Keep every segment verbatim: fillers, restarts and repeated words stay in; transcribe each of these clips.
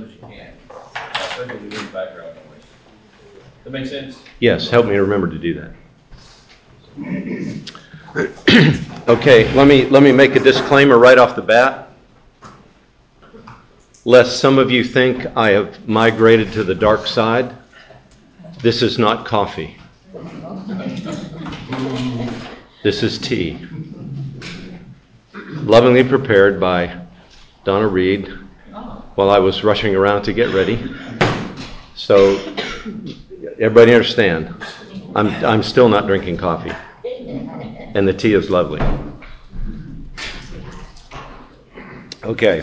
them as you can. Especially with the background noise. That make sense? Yes, help me remember to do that. Okay, let me let me make a disclaimer right off the bat. Lest some of you think I have migrated to the dark side, this is not coffee. This is tea. Lovingly prepared by Donna Reed while I was rushing around to get ready. So, everybody understand, I'm I'm still not drinking coffee. And the tea is lovely. Okay.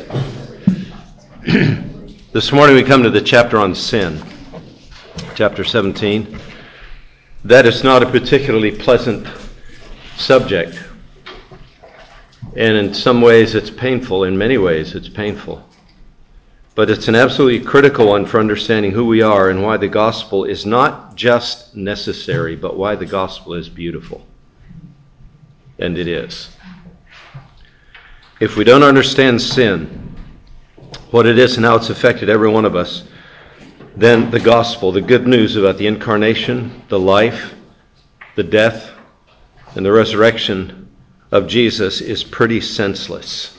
This morning we come to the chapter on sin, chapter seventeen. That is not a particularly pleasant subject. And in some ways it's painful. In many ways it's painful. But it's an absolutely critical one for understanding who we are and why the gospel is not just necessary, but why the gospel is beautiful. And it is. If we don't understand sin, what it is and how it's affected every one of us, then the gospel, the good news about the incarnation, the life, the death, and the resurrection of Jesus is pretty senseless.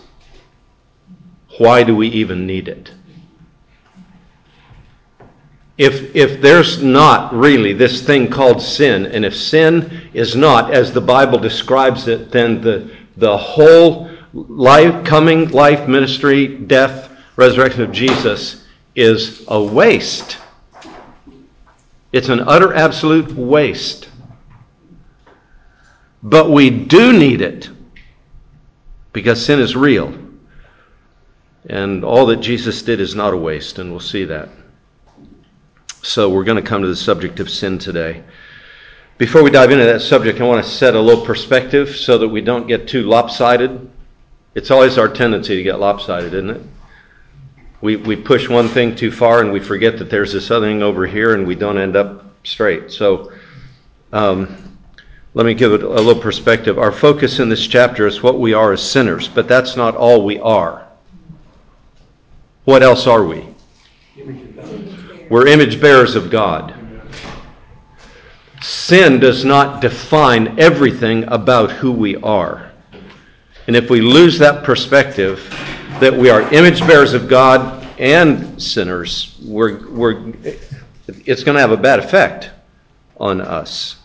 Why do we even need it? If if there's not really this thing called sin, and if sin is not as the Bible describes it, then the the whole life, coming life, ministry, death, resurrection of Jesus is a waste. It's an utter absolute waste. But we do need it because sin is real. And all that Jesus did is not a waste, and we'll see that. So we're going to come to the subject of sin today. Before we dive into that subject, I want to set a little perspective so that we don't get too lopsided. It's always our tendency to get lopsided, isn't it? We we push one thing too far and we forget that there's this other thing over here and we don't end up straight. So um, let me give it a little perspective. Our focus in this chapter is what we are as sinners, but that's not all we are. What else are we? We're image bearers of God. Sin does not define everything about who we are. And if we lose that perspective that we are image bearers of God and sinners, we're, we're, it's going to have a bad effect on us.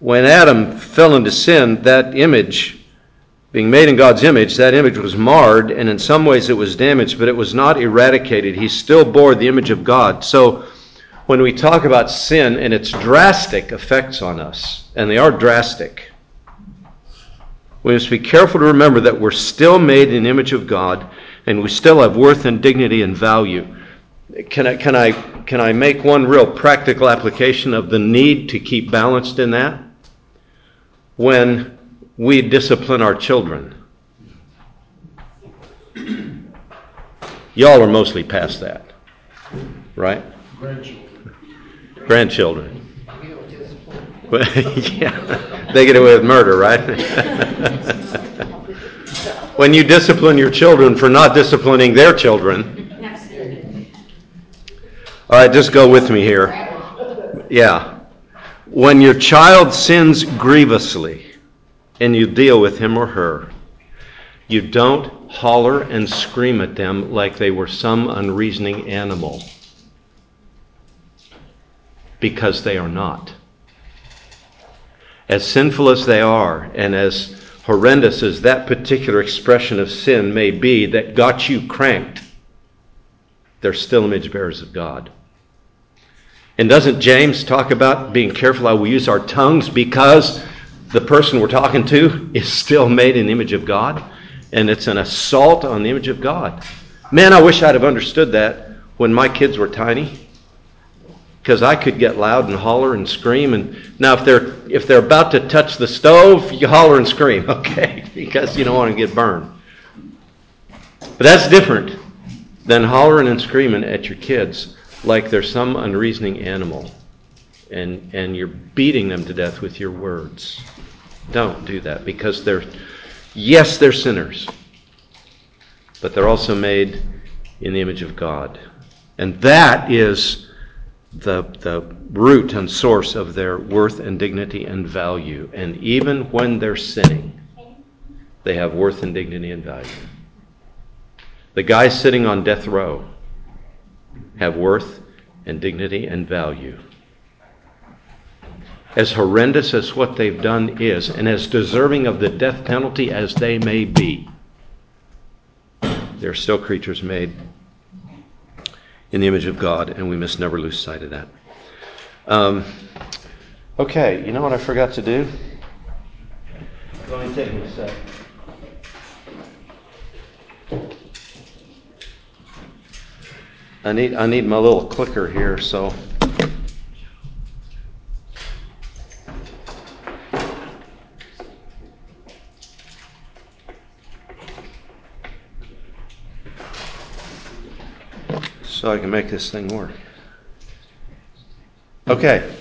When Adam fell into sin, that image, being made in God's image, that image was marred, and in some ways it was damaged, but it was not eradicated. He still bore the image of God. So when we talk about sin and its drastic effects on us, and they are drastic, we must be careful to remember that we're still made in the image of God, and we still have worth and dignity and value. Can I, can I, can I make one real practical application of the need to keep balanced in that? When we discipline our children. Y'all are mostly past that, right? Grandchildren. Grandchildren. Yeah, they get away with murder, right? When you discipline your children for not disciplining their children. All right, just go with me here. Yeah. When your child sins grievously, and you deal with him or her, you don't holler and scream at them like they were some unreasoning animal. Because they are not. As sinful as they are, and as horrendous as that particular expression of sin may be that got you cranked, they're still image bearers of God. And doesn't James talk about being careful how we use our tongues because the person we're talking to is still made in the image of God, and it's an assault on the image of God. Man, I wish I'd have understood that when my kids were tiny, because I could get loud and holler and scream. And now, if they're if they're about to touch the stove, you holler and scream, okay, because you don't want to get burned. But that's different than hollering and screaming at your kids like they're some unreasoning animal, and and you're beating them to death with your words. Don't do that, because they're, yes, they're sinners, but they're also made in the image of God. And that is the, the root and source of their worth and dignity and value. And even when they're sinning, they have worth and dignity and value. The guys sitting on death row have worth and dignity and value. As horrendous as what they've done is, and as deserving of the death penalty as they may be, they're still creatures made in the image of God, and we must never lose sight of that. Um, okay, you know what I forgot to do? Let me take a sec. I need I need my little clicker here, so. So I can make this thing work. Okay.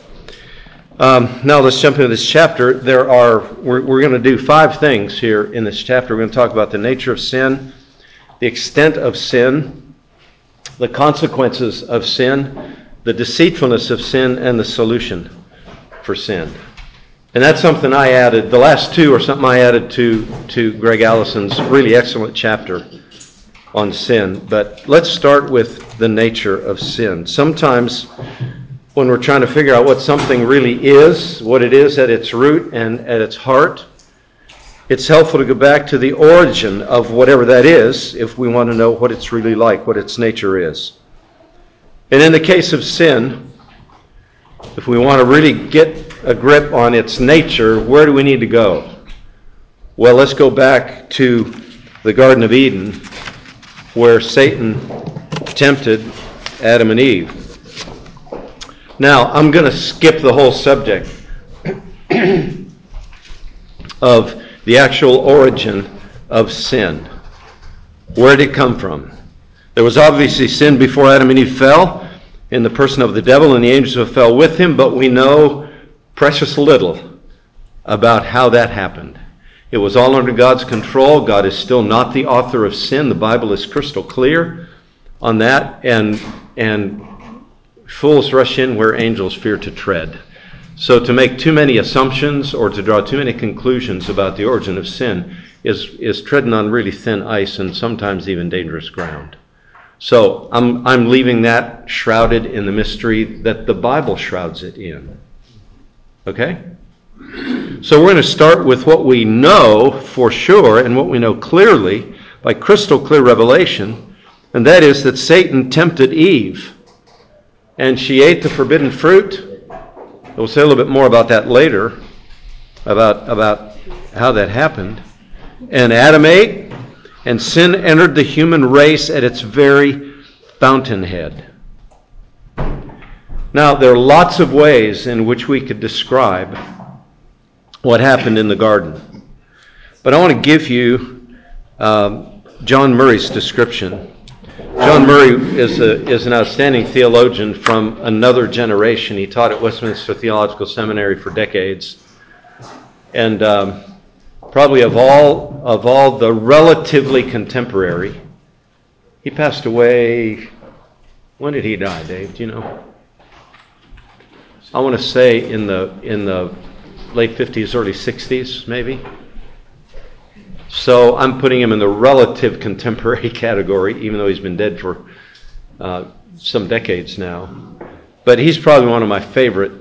Um, now let's jump into this chapter. There are we're, we're going to do five things here in this chapter. We're going to talk about the nature of sin, the extent of sin, the consequences of sin, the deceitfulness of sin, and the solution for sin. And that's something I added. The last two are something I added to to Greg Allison's really excellent chapter on sin. But let's start with the nature of sin. Sometimes when we're trying to figure out what something really is, what it is at its root and at its heart, it's helpful to go back to the origin of whatever that is if we want to know what it's really like, what its nature is. And in the case of sin, if we want to really get a grip on its nature, where do we need to go? Well, let's go back to the Garden of Eden, where Satan tempted Adam and Eve. Now, I'm going to skip the whole subject of the actual origin of sin. Where did it come from? There was obviously sin before Adam and Eve fell, in the person of the devil and the angels who fell with him, but we know precious little about how that happened. It was all under God's control. God is still not the author of sin. The Bible is crystal clear on that. And and fools rush in where angels fear to tread. So to make too many assumptions or to draw too many conclusions about the origin of sin is, is treading on really thin ice and sometimes even dangerous ground. So I'm, I'm leaving that shrouded in the mystery that the Bible shrouds it in. Okay? So we're going to start with what we know for sure and what we know clearly by crystal clear revelation, and that is that Satan tempted Eve and she ate the forbidden fruit. We'll say a little bit more about that later, about, about how that happened. And Adam ate, and sin entered the human race at its very fountainhead. Now, there are lots of ways in which we could describe what happened in the garden. But I want to give you um, John Murray's description. John Murray is, a, is an outstanding theologian from another generation. He taught at Westminster Theological Seminary for decades. And um, probably of all, of all the relatively contemporary, he passed away. When did he die, Dave? Do you know? I want to say in the in the late fifties, early sixties, maybe. So I'm putting him in the relative contemporary category, even though he's been dead for uh, some decades now. But he's probably one of my favorite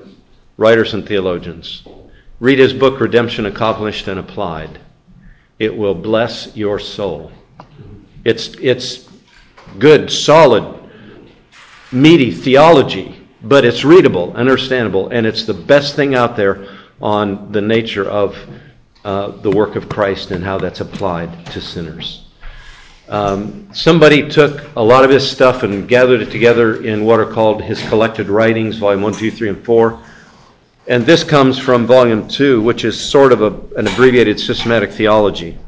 writers and theologians. Read his book, Redemption Accomplished and Applied. It will bless your soul. It's, it's good, solid, meaty theology, but it's readable, understandable, and it's the best thing out there on the nature of uh, the work of Christ and how that's applied to sinners. Um, somebody took a lot of his stuff and gathered it together in what are called his collected writings, volume one, two, three, and four. And this comes from volume two, which is sort of a, an abbreviated systematic theology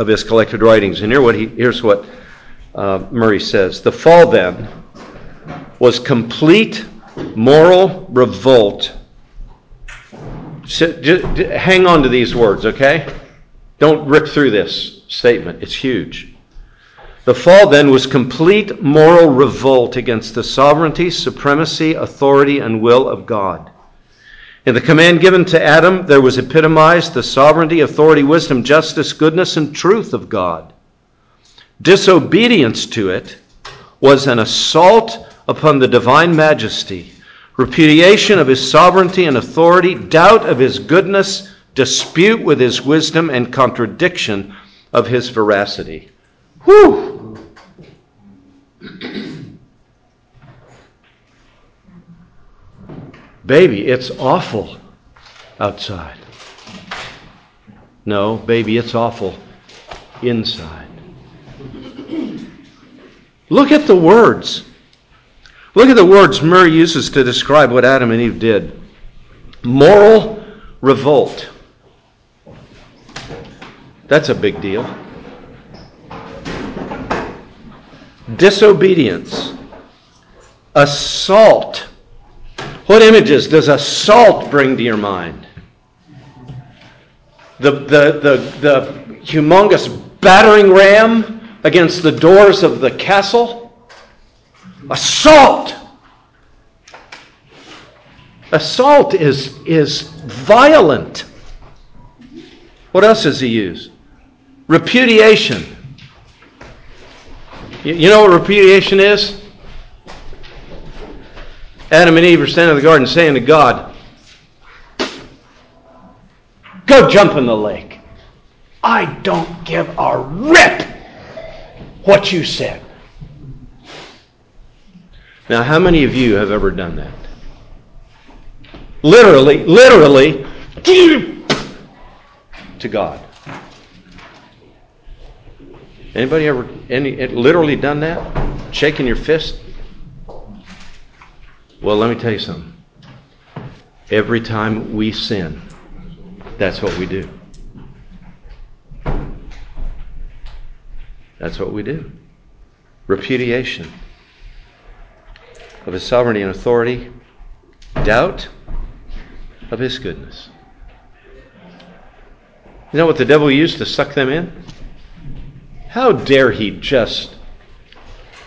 of his collected writings. And here what he, here's what uh, Murray says. The fall, then, was complete moral revolt. So, just hang on to these words, okay? Don't rip through this statement. It's huge. The fall then was complete moral revolt against the sovereignty, supremacy, authority, and will of God. In the command given to Adam, there was epitomized the sovereignty, authority, wisdom, justice, goodness, and truth of God. Disobedience to it was an assault upon the divine majesty, repudiation of his sovereignty and authority, doubt of his goodness, dispute with his wisdom, and contradiction of his veracity. Whew! Baby, it's awful outside. No, baby, it's awful inside. Look at the words. Look at the words Murray uses to describe what Adam and Eve did. Moral revolt. That's a big deal. Disobedience. Assault. What images does assault bring to your mind? The, the, the, the humongous battering ram against the doors of the castle? Assault! Assault is, is violent. What else does he use? Repudiation. You, you know what repudiation is? Adam and Eve are standing in the garden saying to God, "Go jump in the lake. I don't give a rip what you said." Now, how many of you have ever done that? Literally, literally, to God. Anybody ever any literally done that? Shaking your fist? Well, let me tell you something. Every time we sin, that's what we do. That's what we do. Repudiation of his sovereignty and authority, doubt of his goodness. You know what the devil used to suck them in? How dare he just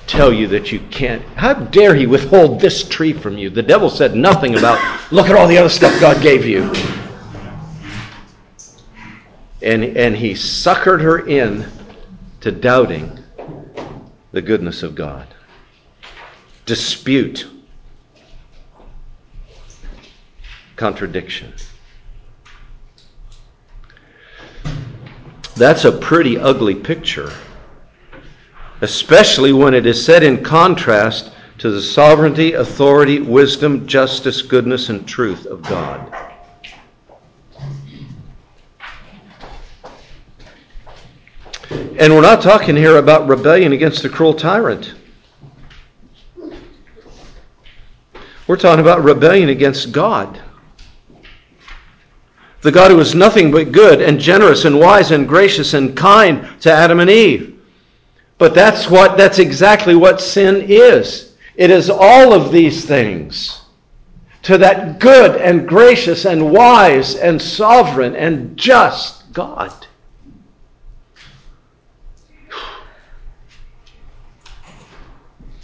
tell you that you can't? How dare he withhold this tree from you? The devil said nothing about, look at all the other stuff God gave you. And, and he suckered her in to doubting the goodness of God. Dispute. Contradiction. That's a pretty ugly picture, especially when it is set in contrast to the sovereignty, authority, wisdom, justice, goodness, and truth of God. And we're not talking here about rebellion against the cruel tyrant. We're talking about rebellion against God. The God who is nothing but good and generous and wise and gracious and kind to Adam and Eve. But that's what, that's exactly what sin is. It is all of these things to that good and gracious and wise and sovereign and just God.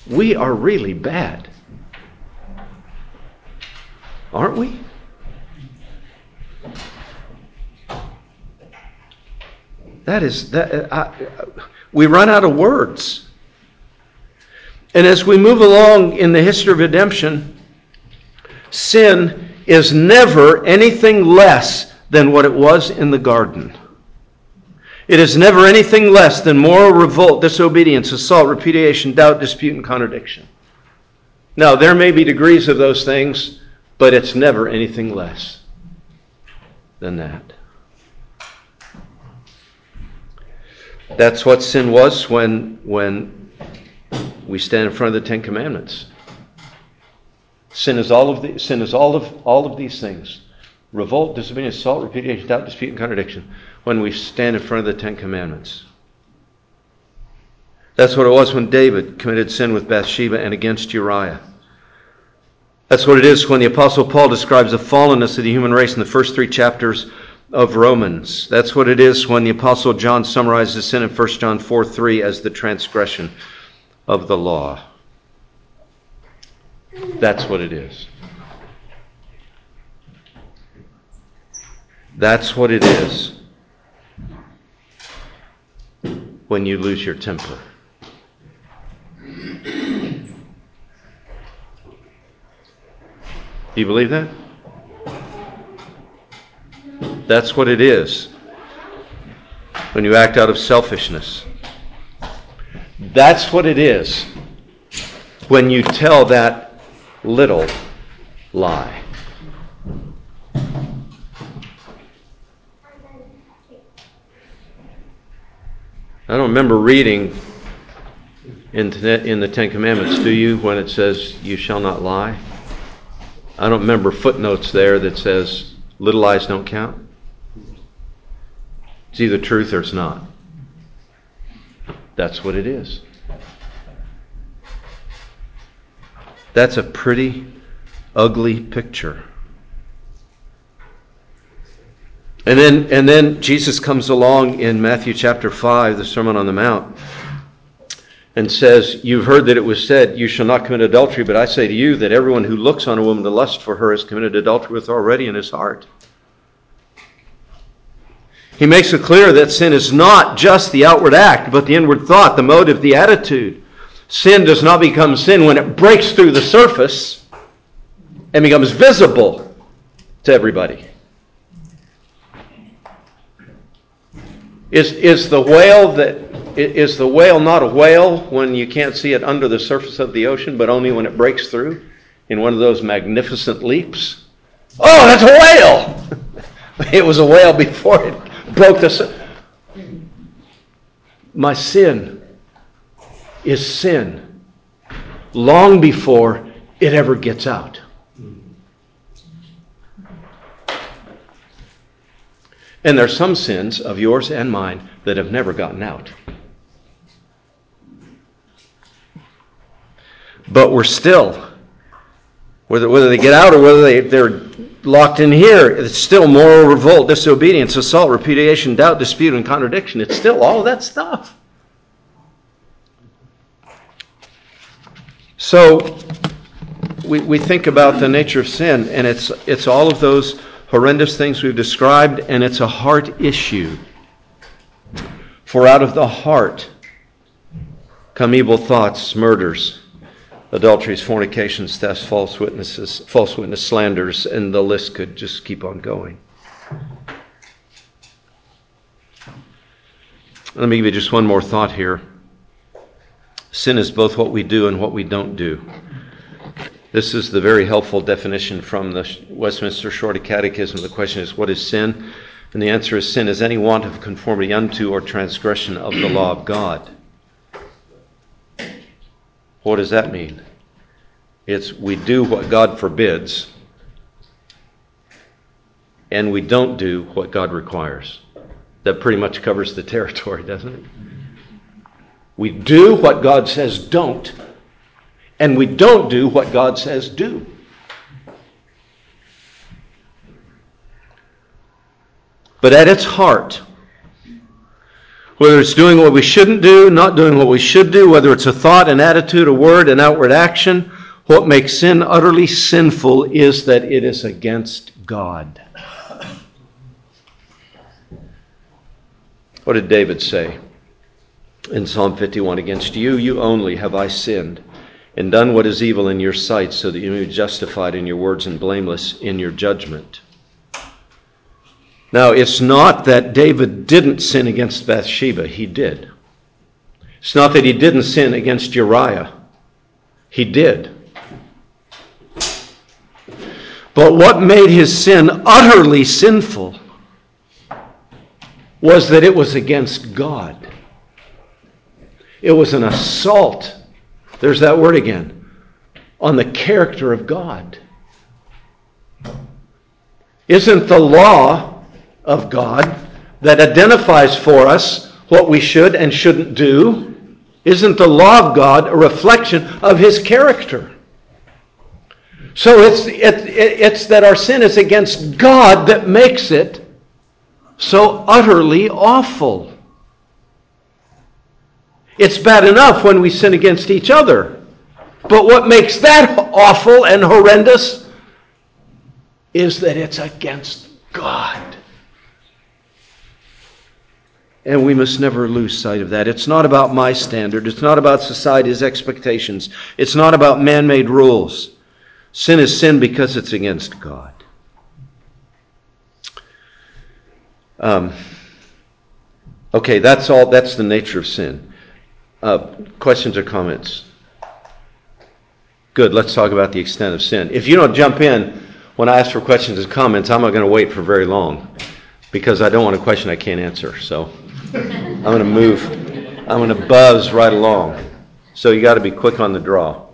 We are really bad. Aren't we? That is, that, I, we run out of words. And as we move along in the history of redemption, sin is never anything less than what it was in the garden. It is never anything less than moral revolt, disobedience, assault, repudiation, doubt, dispute, and contradiction. Now, there may be degrees of those things, but it's never anything less than that. That's what sin was when, when we stand in front of the Ten Commandments. Sin is all of the, sin is all of all of these things. Revolt, disobedience, assault, repudiation, doubt, dispute, and contradiction. When we stand in front of the Ten Commandments. That's what it was when David committed sin with Bathsheba and against Uriah. That's what it is when the Apostle Paul describes the fallenness of the human race in the first three chapters of Romans. That's what it is when the Apostle John summarizes sin in First John four three as the transgression of the law. That's what it is. That's what it is when you lose your temper. Do you believe that? That's what it is when you act out of selfishness. That's what it is when you tell that little lie. I don't remember reading in the Ten Commandments, do you, when it says, you shall not lie? I don't remember footnotes there that says, little lies don't count. It's either truth or it's not. That's what it is. That's a pretty ugly picture. And then, and then Jesus comes along in Matthew chapter five, the Sermon on the Mount, and says, you've heard that it was said, you shall not commit adultery, but I say to you that everyone who looks on a woman to lust for her has committed adultery with her already in his heart. He makes it clear that sin is not just the outward act, but the inward thought, the motive, the attitude. Sin does not become sin when it breaks through the surface and becomes visible to everybody. Is, is the whale that is the whale not a whale when you can't see it under the surface of the ocean, but only when it breaks through in one of those magnificent leaps? Oh, that's a whale! It was a whale before it broke the surface. My sin is sin long before it ever gets out. And there are some sins of yours and mine that have never gotten out. But we're still, whether, whether they get out or whether they, they're locked in here, it's still moral revolt, disobedience, assault, repudiation, doubt, dispute, and contradiction. It's still all of that stuff. So we, we think about the nature of sin, and it's it's all of those horrendous things we've described, and it's a heart issue. For out of the heart come evil thoughts, murders, adulteries, fornications, thefts, false witnesses, false witness slanders, and the list could just keep on going. Let me give you just one more thought here. Sin is both what we do and what we don't do. This is the very helpful definition from the Westminster Shorter Catechism. The question is, what is sin? And the answer is, sin is any want of conformity unto or transgression of the law of God. What does that mean? It's we do what God forbids, and we don't do what God requires. That pretty much covers the territory, doesn't it? We do what God says don't, and we don't do what God says do. But at its heart, whether it's doing what we shouldn't do, not doing what we should do, whether it's a thought, an attitude, a word, an outward action, what makes sin utterly sinful is that it is against God. What did David say in Psalm fifty-one? Against you, you only have I sinned and done what is evil in your sight, so that you may be justified in your words and blameless in your judgment. Now, it's not that David didn't sin against Bathsheba. He did. It's not that he didn't sin against Uriah. He did. But what made his sin utterly sinful was that it was against God. It was an assault. There's that word again, on the character of God. Isn't the law of God that identifies for us what we should and shouldn't do, isn't the law of God a reflection of His character? So it's, it, it, it's that our sin is against God that makes it so utterly awful. It's bad enough when we sin against each other. But what makes that awful and horrendous is that it's against God. And we must never lose sight of that. It's not about my standard. It's not about society's expectations. It's not about man-made rules. Sin is sin because it's against God. Um, okay, that's all. That's the nature of sin. Uh, questions or comments? Good, let's talk about the extent of sin. If you don't jump in when I ask for questions and comments, I'm not going to wait for very long, because I don't want a question I can't answer. So I'm going to move. I'm going to buzz right along. So you got to be quick on the draw.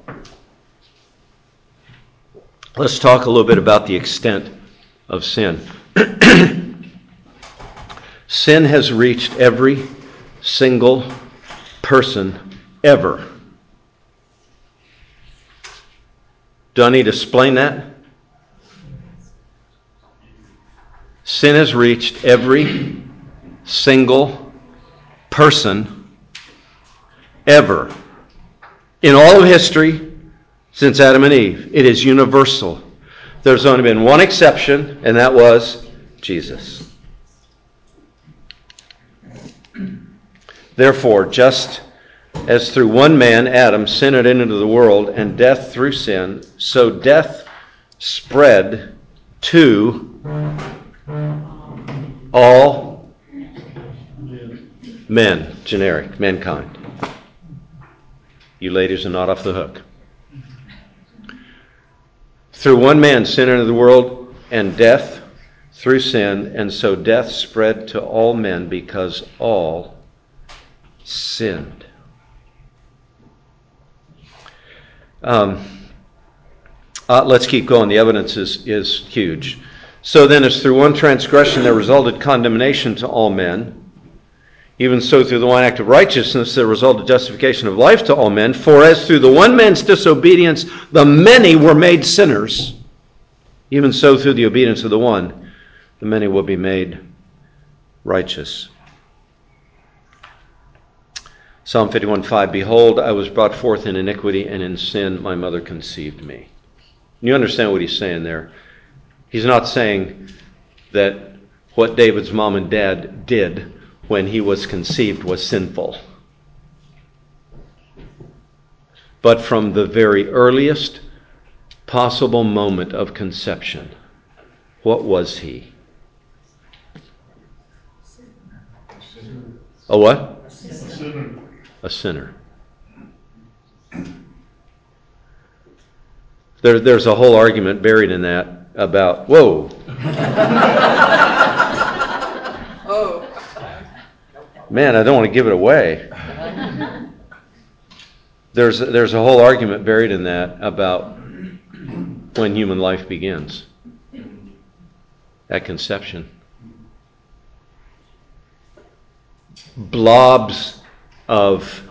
Let's talk a little bit about the extent of sin. Sin has reached every single person ever. Do I need to explain that? Sin has reached every single person ever. In all of history, since Adam and Eve, it is universal. There's only been one exception, and that was Jesus. Therefore, just as through one man, Adam, sin entered into the world, and death through sin, so death spread to all men, generic, mankind. You ladies are not off the hook. Through one man, sin entered the world, and death through sin, and so death spread to all men because all sinned. Um, uh, let's keep going. The evidence is, is huge. So then, as through one transgression there resulted condemnation to all men, even so through the one act of righteousness there resulted justification of life to all men. For as through the one man's disobedience the many were made sinners, even so through the obedience of the one the many will be made righteous. Psalm fifty-one five, behold, I was brought forth in iniquity, and in sin my mother conceived me. You understand what he's saying there. He's not saying that what David's mom and dad did when he was conceived was sinful. But from the very earliest possible moment of conception, what was he? A what? A sinner. A sinner. There, there's a whole argument buried in that. About, whoa. Oh. Man, I don't want to give it away. There's, there's a whole argument buried in that about when human life begins. At conception. Blobs of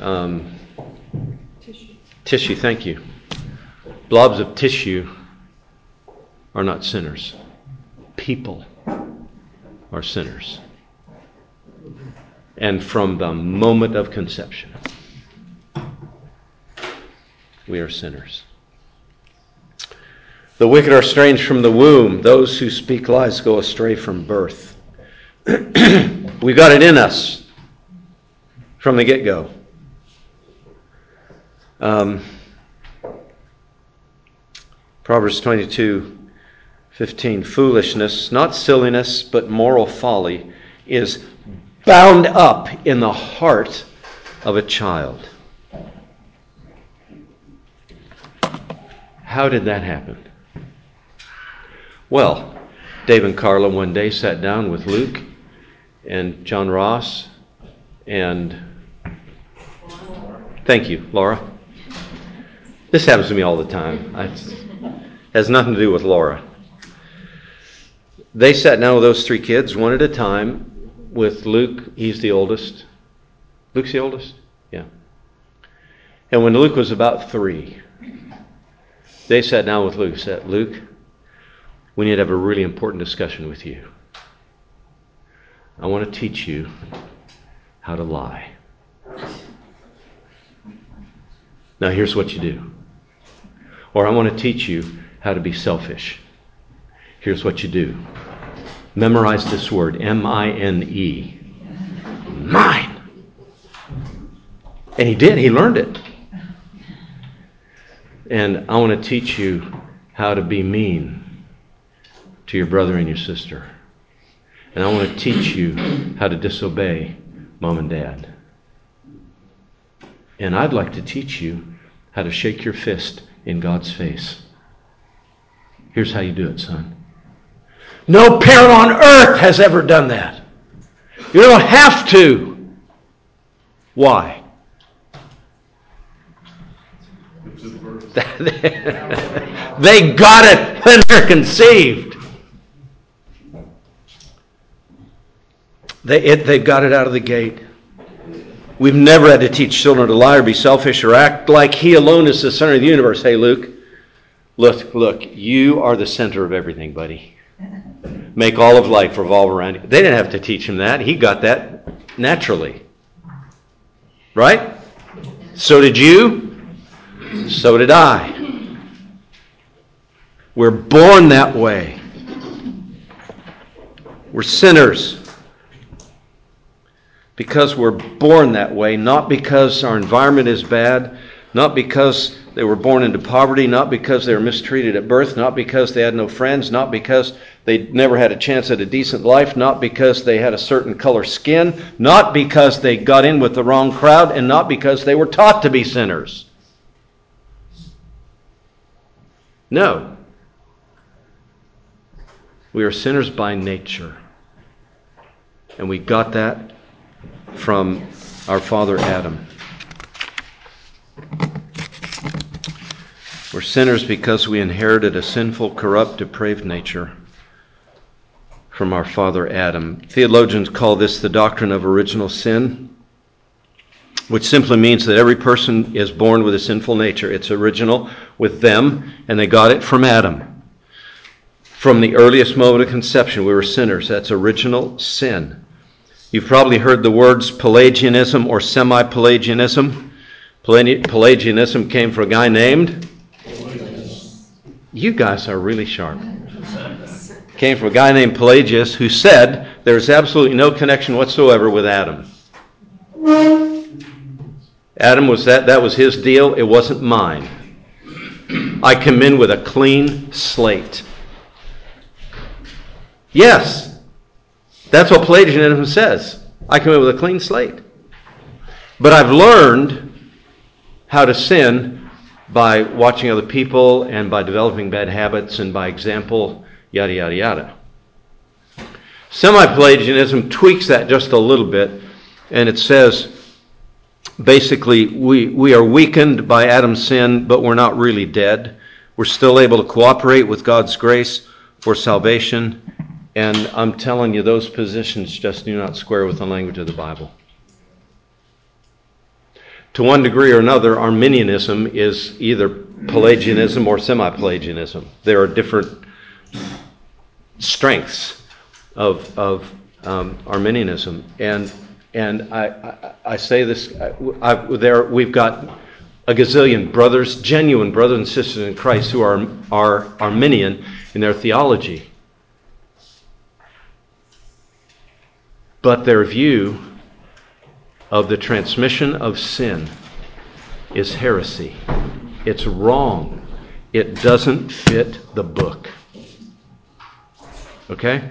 um, tissue. Tissue, thank you. Blobs of tissue are not sinners. People are sinners. And from the moment of conception, we are sinners. The wicked are estranged from the womb. Those who speak lies go astray from birth. We've got it in us from the get-go. Um... Proverbs twenty-two fifteen, foolishness, not silliness, but moral folly, is bound up in the heart of a child. How did that happen? Well, Dave and Carla one day sat down with Luke and John Ross and... Thank you, Laura. This happens to me all the time. I... has nothing to do with Laura. They sat down with those three kids, one at a time, with Luke. He's the oldest. Luke's the oldest? Yeah. And when Luke was about three, they sat down with Luke and said, Luke, we need to have a really important discussion with you. I want to teach you how to lie. Now here's what you do. Or I want to teach you how to be selfish. Here's what you do. Memorize this word, M I N E. Mine. And he did. He learned it. And I want to teach you how to be mean to your brother and your sister. And I want to teach you how to disobey mom and dad. And I'd like to teach you how to shake your fist in God's face. Here's how you do it, son. No parent on earth has ever done that. You don't have to. Why? They got it when they're conceived. They, it, they've got it out of the gate. We've never had to teach children to lie or be selfish or act like He alone is the center of the universe. Hey, Luke, look, look, you are the center of everything, buddy. Make all of life revolve around you. They didn't have to teach him that. He got that naturally. Right? So did you. So did I. We're born that way. We're sinners. Because we're born that way, not because our environment is bad, not because they were born into poverty, not because they were mistreated at birth, not because they had no friends, not because they never had a chance at a decent life, not because they had a certain color skin, not because they got in with the wrong crowd, and not because they were taught to be sinners. No. We are sinners by nature. And we got that from our father Adam. We're sinners because we inherited a sinful, corrupt, depraved nature from our father Adam. Theologians call this the doctrine of original sin, which simply means that every person is born with a sinful nature. It's original with them, and they got it from Adam. From the earliest moment of conception, we were sinners. That's original sin. You've probably heard the words Pelagianism or semi-Pelagianism. Pelagianism came from a guy named... You guys are really sharp. Came from a guy named Pelagius who said there's absolutely no connection whatsoever with Adam. Adam was that, that was his deal. It wasn't mine. I come in with a clean slate. Yes. That's what Pelagianism says. I come in with a clean slate. But I've learned how to sin by watching other people and by developing bad habits and by example, yada, yada, yada. Semi-Pelagianism tweaks that just a little bit, and it says, basically, we, we are weakened by Adam's sin, but we're not really dead. We're still able to cooperate with God's grace for salvation. And I'm telling you, those positions just do not square with the language of the Bible. To one degree or another, Arminianism is either Pelagianism or semi-Pelagianism. There are different strengths of of um, Arminianism, and and I I, I say this I, I, there we've got a gazillion brothers, genuine brothers and sisters in Christ who are are Arminian in their theology. But their view of the transmission of sin is heresy. It's wrong. It doesn't fit the book. Okay?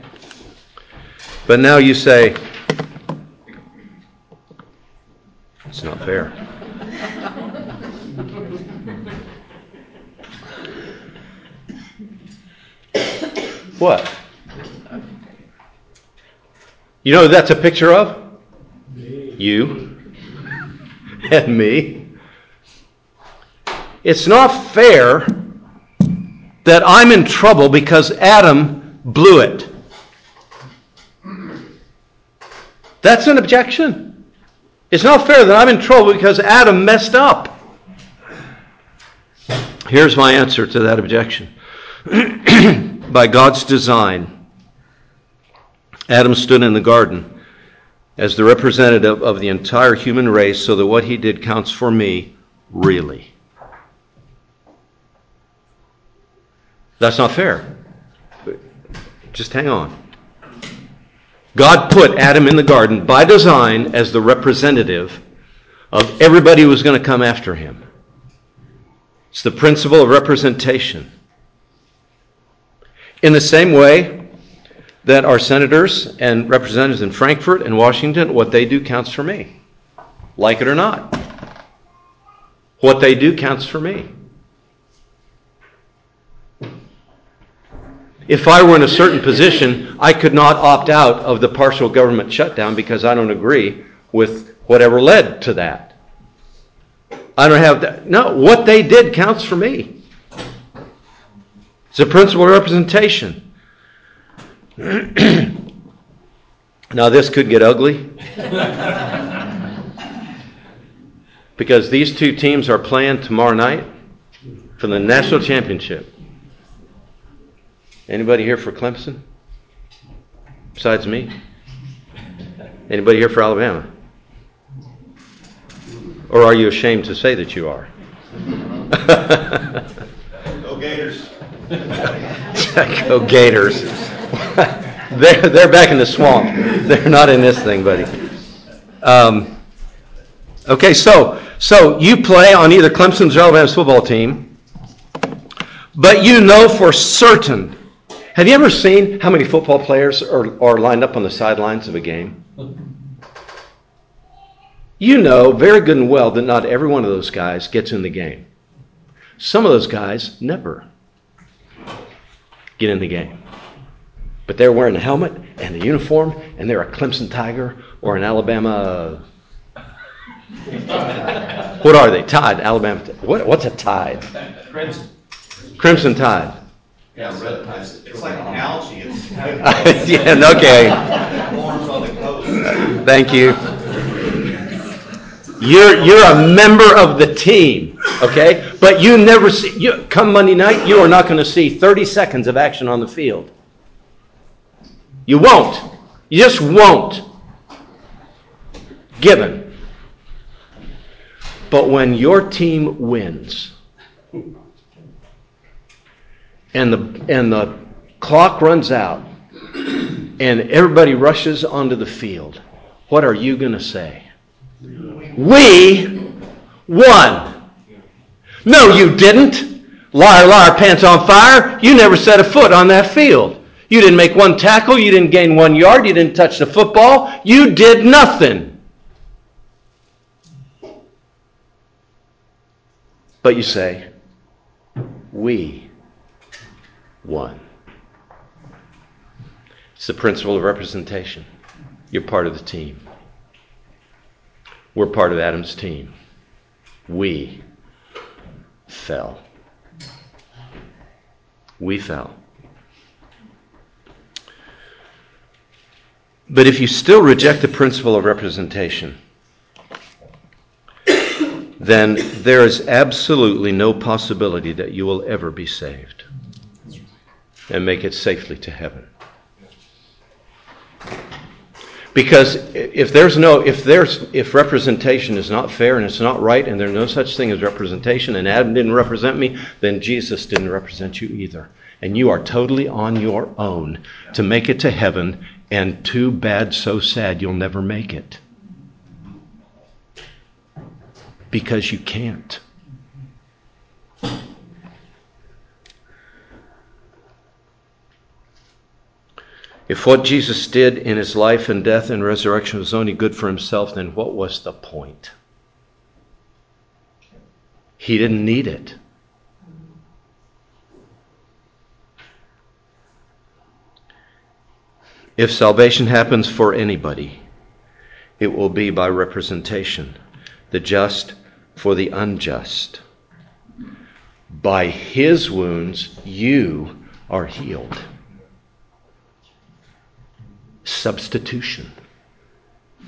But now you say, it's not fair. What? You know who that's a picture of? Me. You and me. It's not fair that I'm in trouble because Adam blew it. That's an objection. It's not fair that I'm in trouble because Adam messed up. Here's my answer to that objection. By God's design, Adam stood in the garden as the representative of the entire human race so that what he did counts for me, really. That's not fair. Just hang on. God put Adam in the garden by design as the representative of everybody who was going to come after him. It's the principle of representation. In the same way that our senators and representatives in Frankfurt and Washington, what they do counts for me. Like it or not. What they do counts for me. If I were in a certain position, I could not opt out of the partial government shutdown because I don't agree with whatever led to that. I don't have that. No, what they did counts for me. It's a principle of representation. Now, this could get ugly. Because these two teams are playing tomorrow night for the national championship. Anybody here for Clemson? Besides me? Anybody here for Alabama? Or are you ashamed to say that you are? Go Gators. Go Gators. they're, they're back in the swamp. They're not in this thing, buddy. Um, okay, so, so you play on either Clemson's or Alabama's football team, but you know for certain. Have you ever seen how many football players are, are lined up on the sidelines of a game? You know very good and well that not every one of those guys gets in the game. Some of those guys never get in the game. But they're wearing a helmet and a uniform, and they're a Clemson Tiger or an Alabama... What are they? Tide. Alabama. What, what's a Tide? Crimson. Crimson Tide. Yeah, red pies. It's like algae. It's yeah, okay. Forms on the coast. Thank you. You're you're a member of the team, okay? But you never see. You, come Monday night, you are not going to see thirty seconds of action on the field. You won't. You just won't. Given. But when your team wins. And the and the clock runs out, and everybody rushes onto the field. What are you going to say? We won. No, you didn't. Liar, liar, pants on fire. You never set a foot on that field. You didn't make one tackle. You didn't gain one yard. You didn't touch the football. You did nothing. But you say, we one. It's the principle of representation. You're part of the team. We're part of Adam's team. We fell. We fell. But if you still reject the principle of representation, then there is absolutely no possibility that you will ever be saved and make it safely to heaven. Because if there's no, if there's, if representation is not fair and it's not right and there's no such thing as representation and Adam didn't represent me, then Jesus didn't represent you either. And you are totally on your own to make it to heaven, and too bad, so sad you'll never make it. Because you can't. If what Jesus did in his life and death and resurrection was only good for himself, then what was the point? He didn't need it. If salvation happens for anybody, it will be by representation, the just for the unjust. By his wounds, you are healed. Substitution,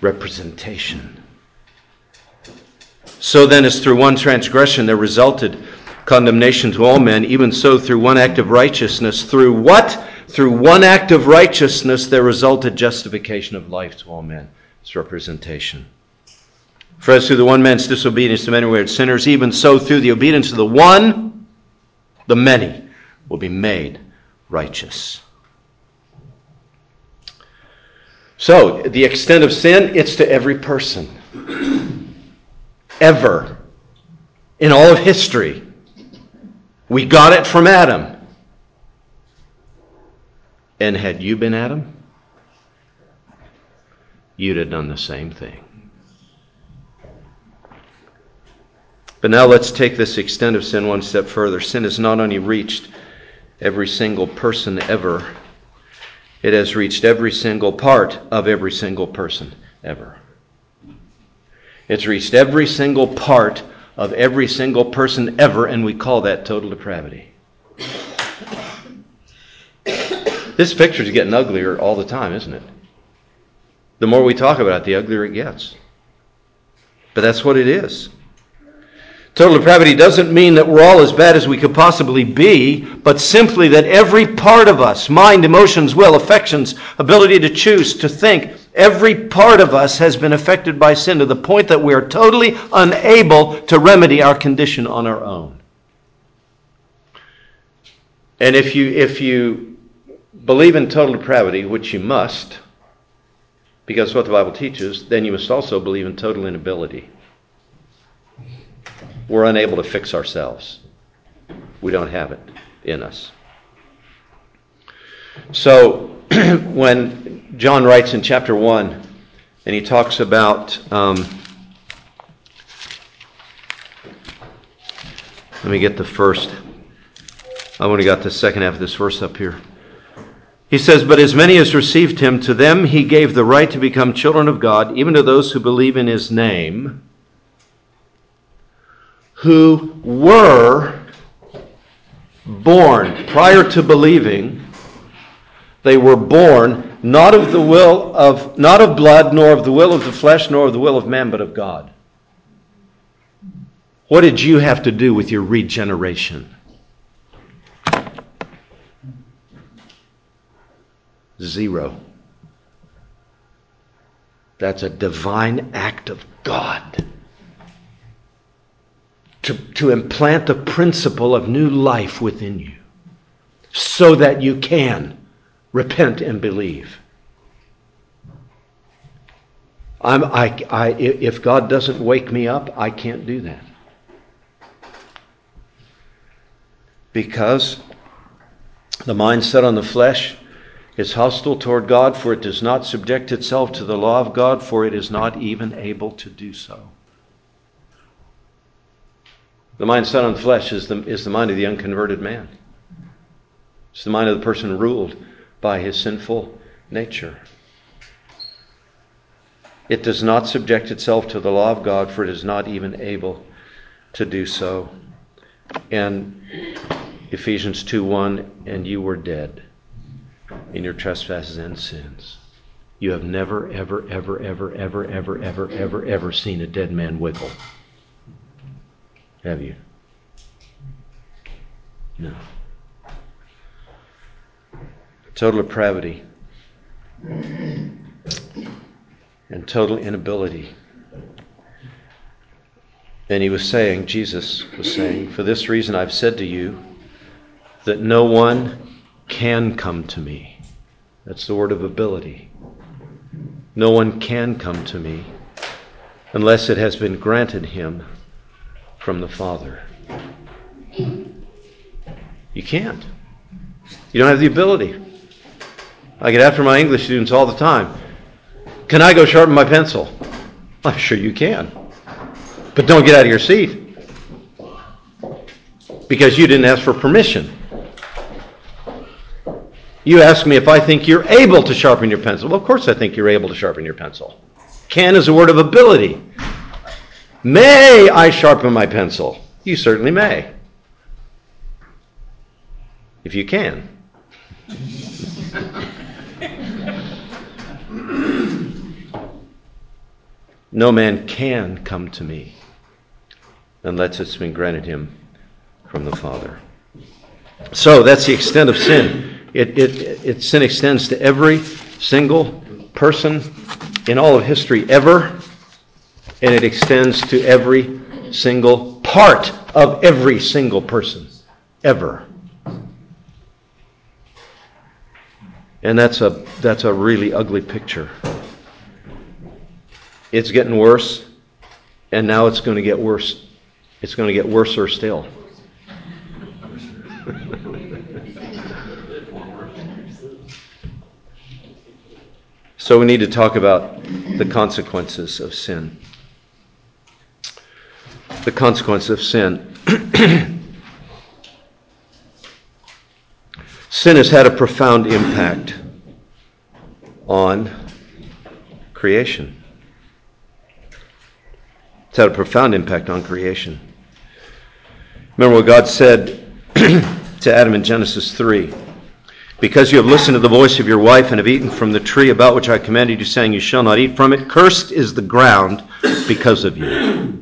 representation. So then, as through one transgression there resulted condemnation to all men, even so through one act of righteousness, through what? Through one act of righteousness there resulted justification of life to all men. It's representation. For as through the one man's disobedience the many were sinners, even so through the obedience of the one, the many will be made righteous. So, the extent of sin, it's to every person. Ever. In all of history. We got it from Adam. And had you been Adam, you'd have done the same thing. But now let's take this extent of sin one step further. Sin has not only reached every single person ever, it has reached every single part of every single person ever. It's reached every single part of every single person ever, and we call that total depravity. This picture is getting uglier all the time, isn't it? The more we talk about it, the uglier it gets. But that's what it is. Total depravity doesn't mean that we're all as bad as we could possibly be, but simply that every part of us, mind, emotions, will, affections, ability to choose, to think, every part of us has been affected by sin to the point that we are totally unable to remedy our condition on our own. And if you, if you believe in total depravity, which you must, because what the Bible teaches, then you must also believe in total inability. We're unable to fix ourselves. We don't have it in us. So when John writes in chapter one, and he talks about, um, let me get the first, I've only got the second half of this verse up here. He says, "But as many as received him, to them he gave the right to become children of God, even to those who believe in his name, who were born prior to believing. They were born not of the will of not of blood, nor of the will of the flesh, nor of the will of man, but of God." What did you have to do with your regeneration? Zero. That's a divine act of God. To, to implant the principle of new life within you so that you can repent and believe. I'm, I, I, if God doesn't wake me up, I can't do that. Because the mind set on the flesh is hostile toward God, for it does not subject itself to the law of God, for it is not even able to do so. The mind set on the flesh is the, is the mind of the unconverted man. It's the mind of the person ruled by his sinful nature. It does not subject itself to the law of God, for it is not even able to do so. And Ephesians two one, "And you were dead in your trespasses and sins." You have never, ever, ever, ever, ever, ever, ever, ever, ever seen a dead man wiggle. Have you? No. Total depravity and total inability. And he was saying, Jesus was saying, "For this reason I've said to you that no one can come to me." That's the word of ability. No one can come to me unless it has been granted him from the Father. You can't. You don't have the ability. I get after my English students all the time. "Can I go sharpen my pencil?" I'm sure you can. But don't get out of your seat. Because you didn't ask for permission. You ask me if I think you're able to sharpen your pencil. Well, of course I think you're able to sharpen your pencil. Can is a word of ability. "May I sharpen my pencil?" You certainly may. If you can. No man can come to me unless it's been granted him from the Father. So that's the extent of sin. It, it, it sin extends to every single person in all of history ever, and it extends to every single part of every single person ever. And that's a that's a really ugly picture. It's getting worse, and now it's going to get worse. It's going to get worser still. So we need to talk about the consequences of sin. The consequence of sin. Sin has had a profound impact on creation. It's had a profound impact on creation. Remember what God said to Adam in Genesis three. Because you have listened to the voice of your wife and have eaten from the tree about which I commanded you, saying, you shall not eat from it. Cursed is the ground because of you.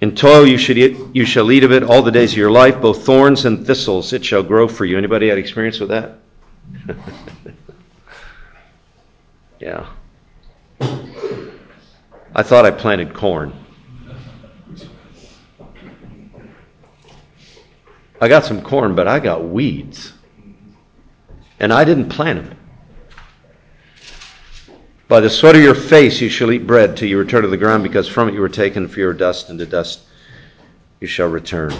In toil you should eat, you shall eat of it all the days of your life, both thorns and thistles it shall grow for you. Anybody had experience with that? Yeah. I thought I planted corn. I got some corn, but I got weeds. And I didn't plant them. By the sweat of your face you shall eat bread till you return to the ground, because from it you were taken, for you are dust, and to dust you shall return.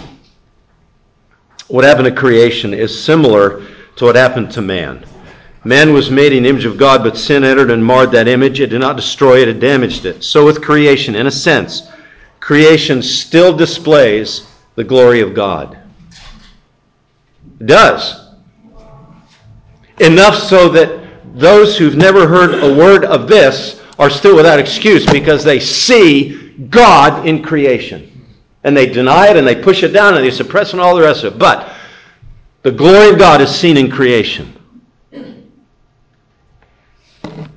What happened to creation is similar to what happened to man. Man was made in the image of God, but sin entered and marred that image. It did not destroy it, it damaged it. So with creation, in a sense, creation still displays the glory of God. It does. Enough so that those who've never heard a word of this are still without excuse, because they see God in creation. And they deny it, and they push it down, and they suppress it, and all the rest of it. But the glory of God is seen in creation.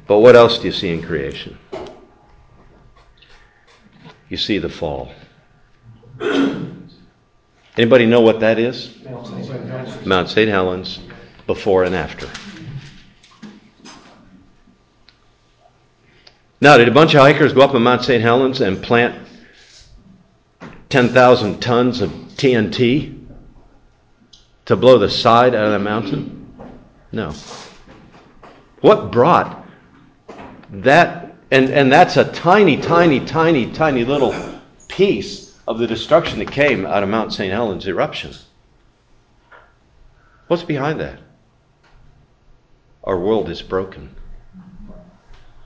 But what else do you see in creation? You see the fall. Anybody know what that is? Mount Saint Helens. Before and after. Now, did a bunch of hikers go up on Mount Saint Helens and plant ten thousand tons of T N T to blow the side out of the mountain? No. What brought that, and, and that's a tiny, tiny, tiny, tiny little piece of the destruction that came out of Mount Saint Helens eruption. What's behind that? Our world is broken.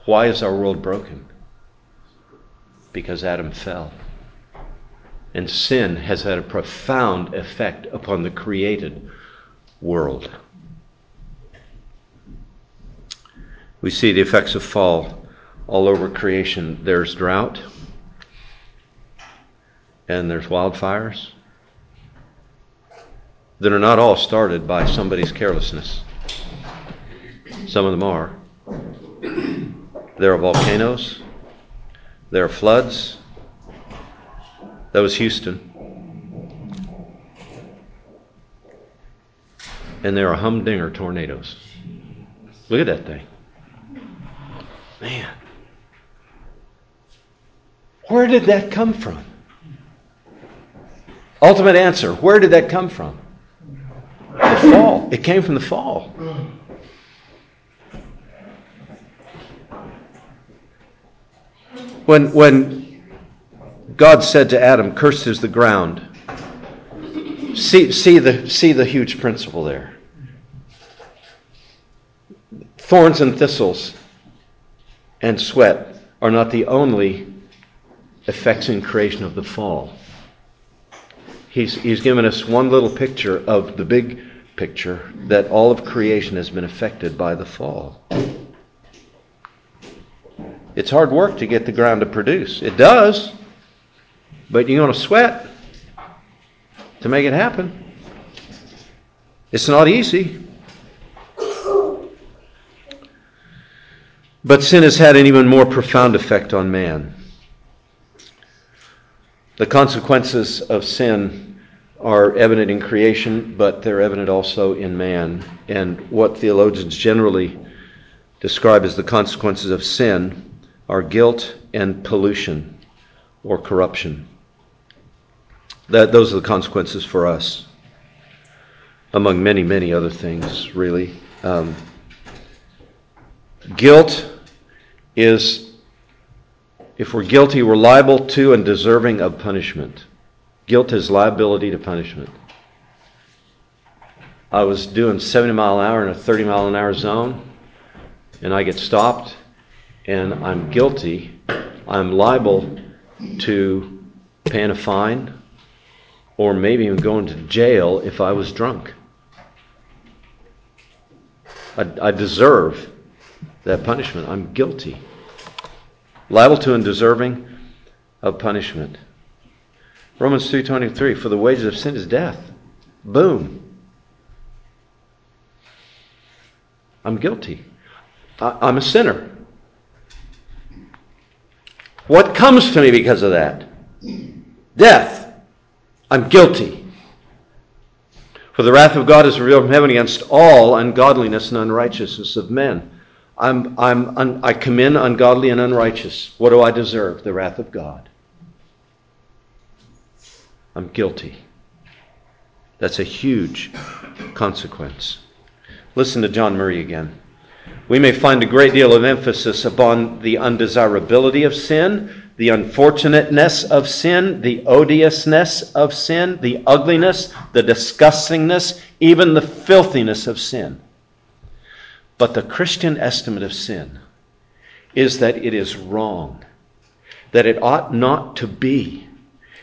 Why is our world broken? Because Adam fell. And sin has had a profound effect upon the created world. We see the effects of fall all over creation. There's drought, and there's wildfires that are not all started by somebody's carelessness. Some of them are. There are volcanoes. There are floods. That was Houston. And there are humdinger tornadoes. Look at that thing. Man. Where did that come from? Ultimate answer, where did that come from? The fall. It came from the fall. When when God said to Adam, cursed is the ground, see see the see the huge principle there. Thorns and thistles and sweat are not the only effects in creation of the fall. He's he's given us one little picture of the big picture that all of creation has been affected by the fall. It's hard work to get the ground to produce. It does, but you're going to sweat to make it happen. It's not easy. But sin has had an even more profound effect on man. The consequences of sin are evident in creation, but they're evident also in man. And what theologians generally describe as the consequences of sin are guilt and pollution or corruption. That, those are the consequences for us, among many, many other things, really. Um, guilt is, if we're guilty, we're liable to and deserving of punishment. Guilt is liability to punishment. I was doing seventy mile an hour in a thirty mile an hour zone, and I get stopped, and I'm guilty. I'm liable to paying a fine, or maybe even going to jail if I was drunk. I, I deserve that punishment. I'm guilty. Liable to and deserving of punishment. Romans three twenty-three, for the wages of sin is death. Boom. I'm guilty. I, I'm a sinner. What comes to me because of that? Death. I'm guilty. For the wrath of God is revealed from heaven against all ungodliness and unrighteousness of men. I'm, I'm, un, I come in ungodly and unrighteous. What do I deserve? The wrath of God. I'm guilty. That's a huge consequence. Listen to John Murray again. We may find a great deal of emphasis upon the undesirability of sin, the unfortunateness of sin, the odiousness of sin, the ugliness, the disgustingness, even the filthiness of sin. But the Christian estimate of sin is that it is wrong, that it ought not to be.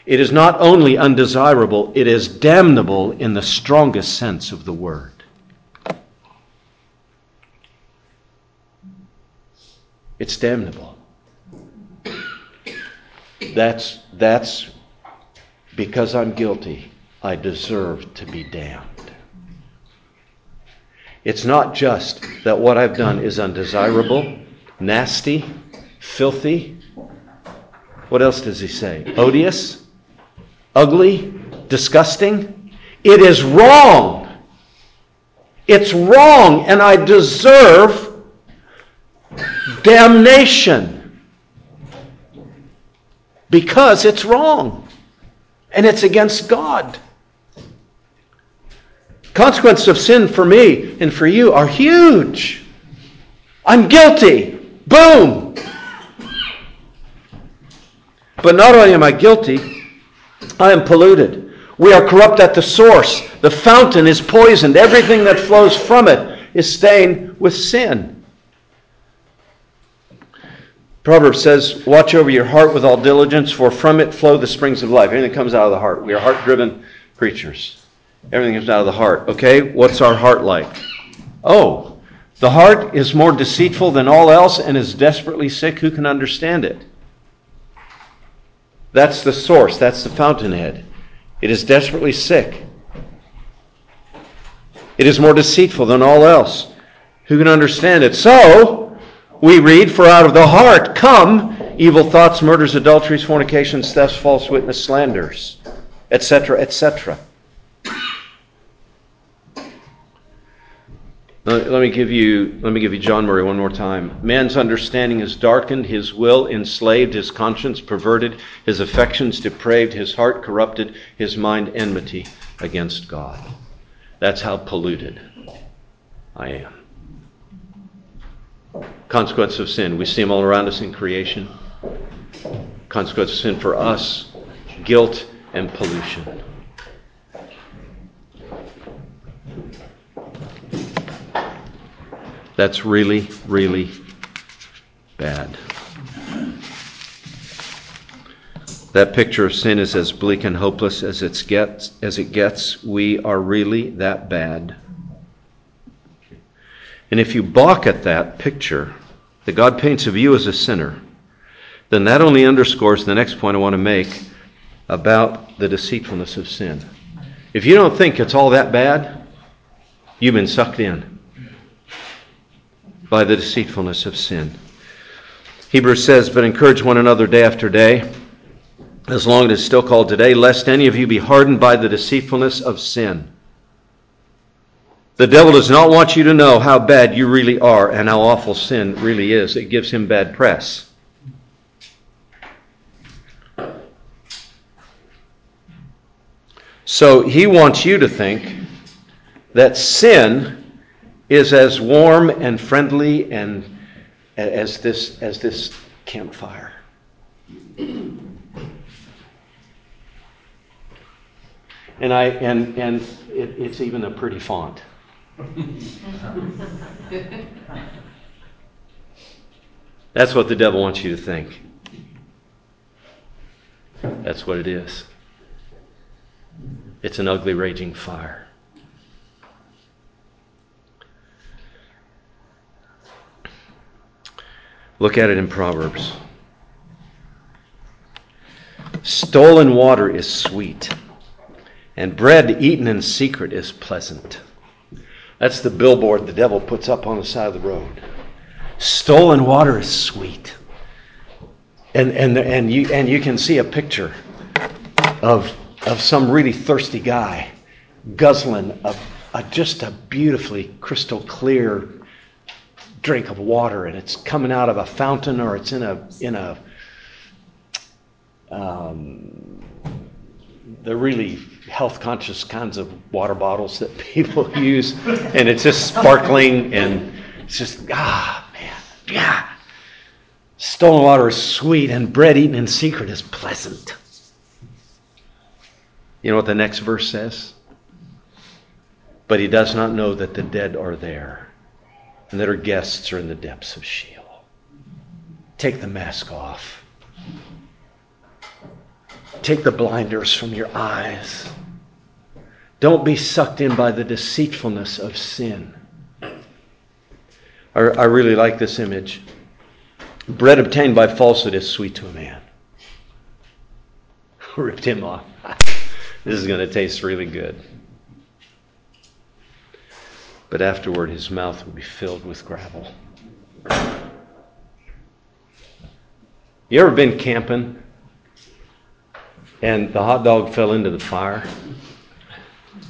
It is not only undesirable, it is damnable in the strongest sense of the word. It's damnable. That's, that's because I'm guilty, I deserve to be damned. It's not just that what I've done is undesirable, nasty, filthy. What else does he say? Odious? Ugly, disgusting. It is wrong. It's wrong, and I deserve damnation because it's wrong and it's against God. Consequences of sin for me and for you are huge. I'm guilty. Boom. But not only am I guilty, I am polluted. We are corrupt at the source. The fountain is poisoned. Everything that flows from it is stained with sin. Proverbs says, watch over your heart with all diligence, for from it flow the springs of life. Everything comes out of the heart. We are heart-driven creatures. Everything comes out of the heart. Okay, what's our heart like? Oh, the heart is more deceitful than all else and is desperately sick. Who can understand it? That's the source. That's the fountainhead. It is desperately sick. It is more deceitful than all else. Who can understand it? So, we read, for out of the heart come evil thoughts, murders, adulteries, fornications, thefts, false witness, slanders, et cetera, et cetera. Let me give you, let me give you John Murray one more time. Man's understanding is darkened, his will enslaved, his conscience perverted, his affections depraved, his heart corrupted, his mind enmity against God. That's how polluted I am. Consequence of sin. We see them all around us in creation. Consequence of sin for us, guilt and pollution. That's really, really bad. That picture of sin is as bleak and hopeless as it gets. As it gets, we are really that bad. And if you balk at that picture that God paints of you as a sinner, then that only underscores the next point I want to make about the deceitfulness of sin. If you don't think it's all that bad, you've been sucked in by the deceitfulness of sin. Hebrews says, but encourage one another day after day, as long as it is still called today, lest any of you be hardened by the deceitfulness of sin. The devil does not want you to know how bad you really are and how awful sin really is. It gives him bad press. So he wants you to think that sin is as warm and friendly and as this as this campfire. And I and and it, it's even a pretty font. That's what the devil wants you to think. That's what it is. It's an ugly, raging fire. Look at it in Proverbs. Stolen water is sweet, and bread eaten in secret is pleasant. That's the billboard the devil puts up on the side of the road. Stolen water is sweet. And and and you and you can see a picture of of some really thirsty guy guzzling a, a just a beautifully crystal clear drink of water, and it's coming out of a fountain, or it's in a in a um, the really health conscious kinds of water bottles that people use, and it's just sparkling, and it's just ah man yeah. Stolen water is sweet, and bread eaten in secret is pleasant. You know what the next verse says? But he does not know that the dead are there, and that her guests are in the depths of Sheol. Take the mask off. Take the blinders from your eyes. Don't be sucked in by the deceitfulness of sin. I, I really like this image. Bread obtained by falsehood is sweet to a man. Ripped him off. This is going to taste really good. But afterward, his mouth will be filled with gravel. You ever been camping and the hot dog fell into the fire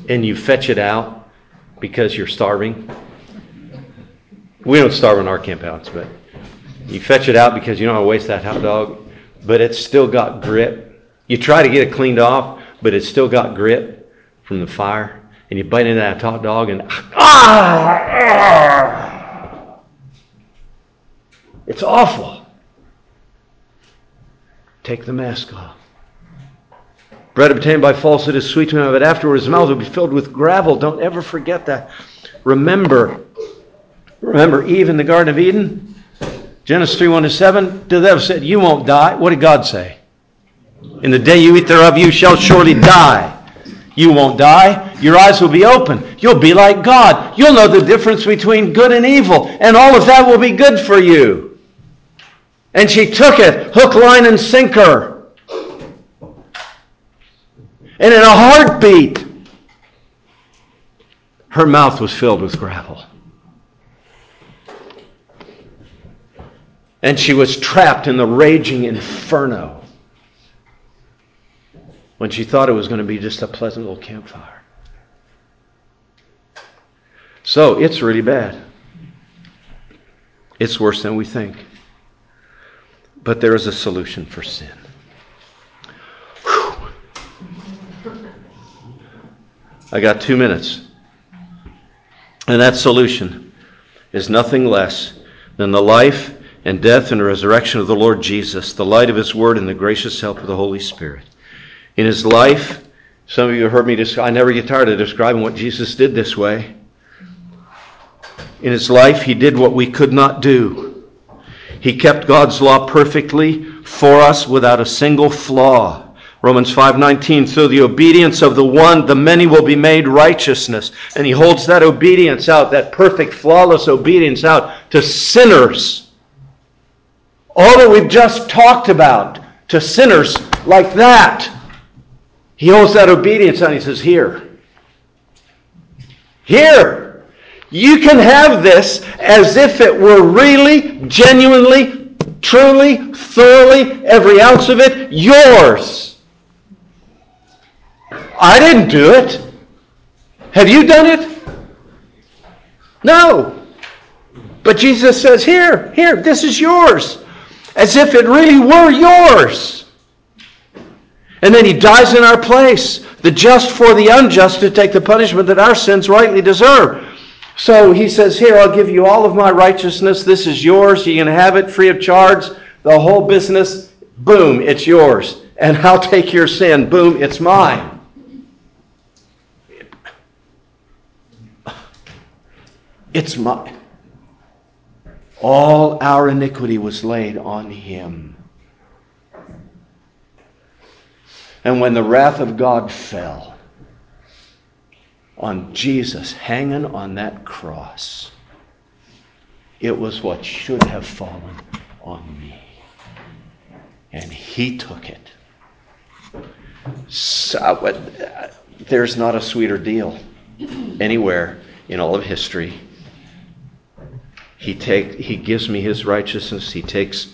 and you fetch it out because you're starving? We don't starve in our campouts, but you fetch it out because you don't want to waste that hot dog, but it's still got grit. You try to get it cleaned off, but it's still got grit from the fire. And you bite into that hot dog and... Ah! It's awful. Take the mask off. Bread obtained by falsehood is sweet to him, but afterwards his mouth will be filled with gravel. Don't ever forget that. Remember, remember Eve in the Garden of Eden? Genesis three, one to seven, the devil said, you won't die. What did God say? In the day you eat thereof, you shall surely die. You won't die. Your eyes will be open. You'll be like God. You'll know the difference between good and evil. And all of that will be good for you. And she took it, hook, line, and sinker. And in a heartbeat, her mouth was filled with gravel. And she was trapped in the raging inferno when she thought it was going to be just a pleasant little campfire. So it's really bad. It's worse than we think. But there is a solution for sin. Whew. I got two minutes. And that solution is nothing less than the life and death and resurrection of the Lord Jesus, the light of His Word, and the gracious help of the Holy Spirit. In His life, some of you heard me, desc- I never get tired of describing what Jesus did this way. In His life, He did what we could not do. He kept God's law perfectly for us without a single flaw. Romans five nineteen, through the obedience of the one, the many will be made righteousness. And He holds that obedience out, that perfect, flawless obedience out to sinners. All that we've just talked about to sinners like that. He holds that obedience and He says, here. Here. You can have this as if it were really, genuinely, truly, thoroughly, every ounce of it, yours. I didn't do it. Have you done it? No. But Jesus says, here, here, this is yours. As if it really were yours. And then He dies in our place the just for the unjust to take the punishment that our sins rightly deserve. So he says, here, I'll give you all of my righteousness. This is yours. You can have it free of charge. The whole business, boom, it's yours. And I'll take your sin. Boom, it's mine. It's mine. All our iniquity was laid on him. And when the wrath of God fell on Jesus hanging on that cross, it was what should have fallen on me. And he took it. So, there's not a sweeter deal anywhere in all of history. He take, he gives me his righteousness. He takes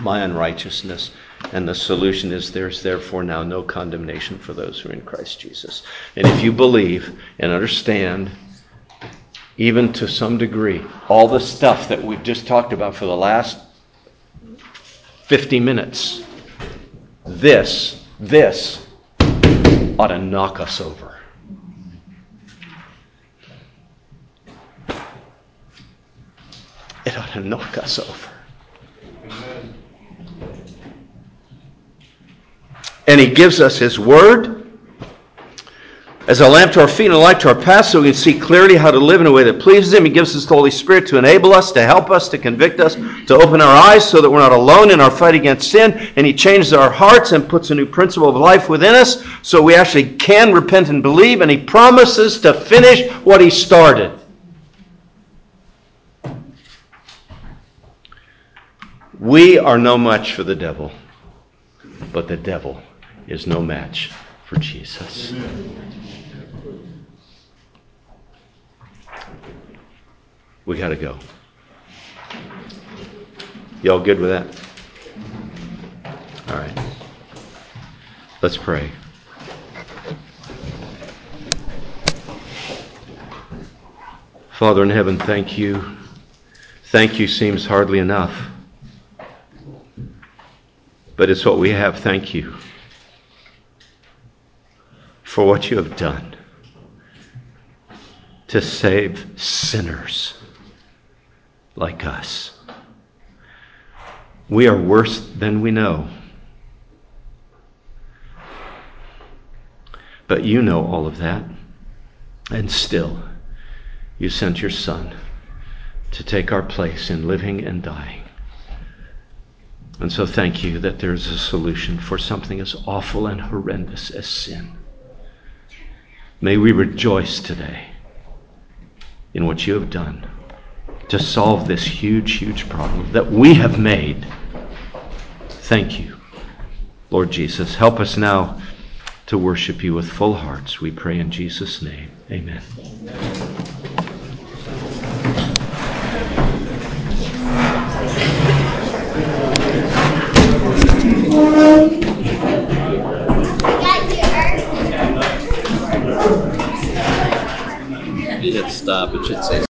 my unrighteousness. And the solution is, there's therefore now no condemnation for those who are in Christ Jesus. And if you believe and understand, even to some degree, all the stuff that we've just talked about for the last fifty minutes, this, this ought to knock us over. It ought to knock us over. Amen. And he gives us his word as a lamp to our feet and a light to our path, so we can see clearly how to live in a way that pleases him. He gives us the Holy Spirit to enable us, to help us, to convict us, to open our eyes so that we're not alone in our fight against sin. And he changes our hearts and puts a new principle of life within us so we actually can repent and believe. And he promises to finish what he started. We are no match for the devil, but the devil is no match for Jesus. We got to go. Y'all good with that? All right. Let's pray. Father in heaven, thank you. Thank you seems hardly enough. But it's what we have. Thank you for what you have done to save sinners like us. We are worse than we know. But you know all of that. And still, you sent your Son to take our place in living and dying. And so thank you that there's a solution for something as awful and horrendous as sin. May we rejoice today in what you have done to solve this huge, huge problem that we have made. Thank you, Lord Jesus. Help us now to worship you with full hearts. We pray in Jesus' name. Amen. You hit stop, it should say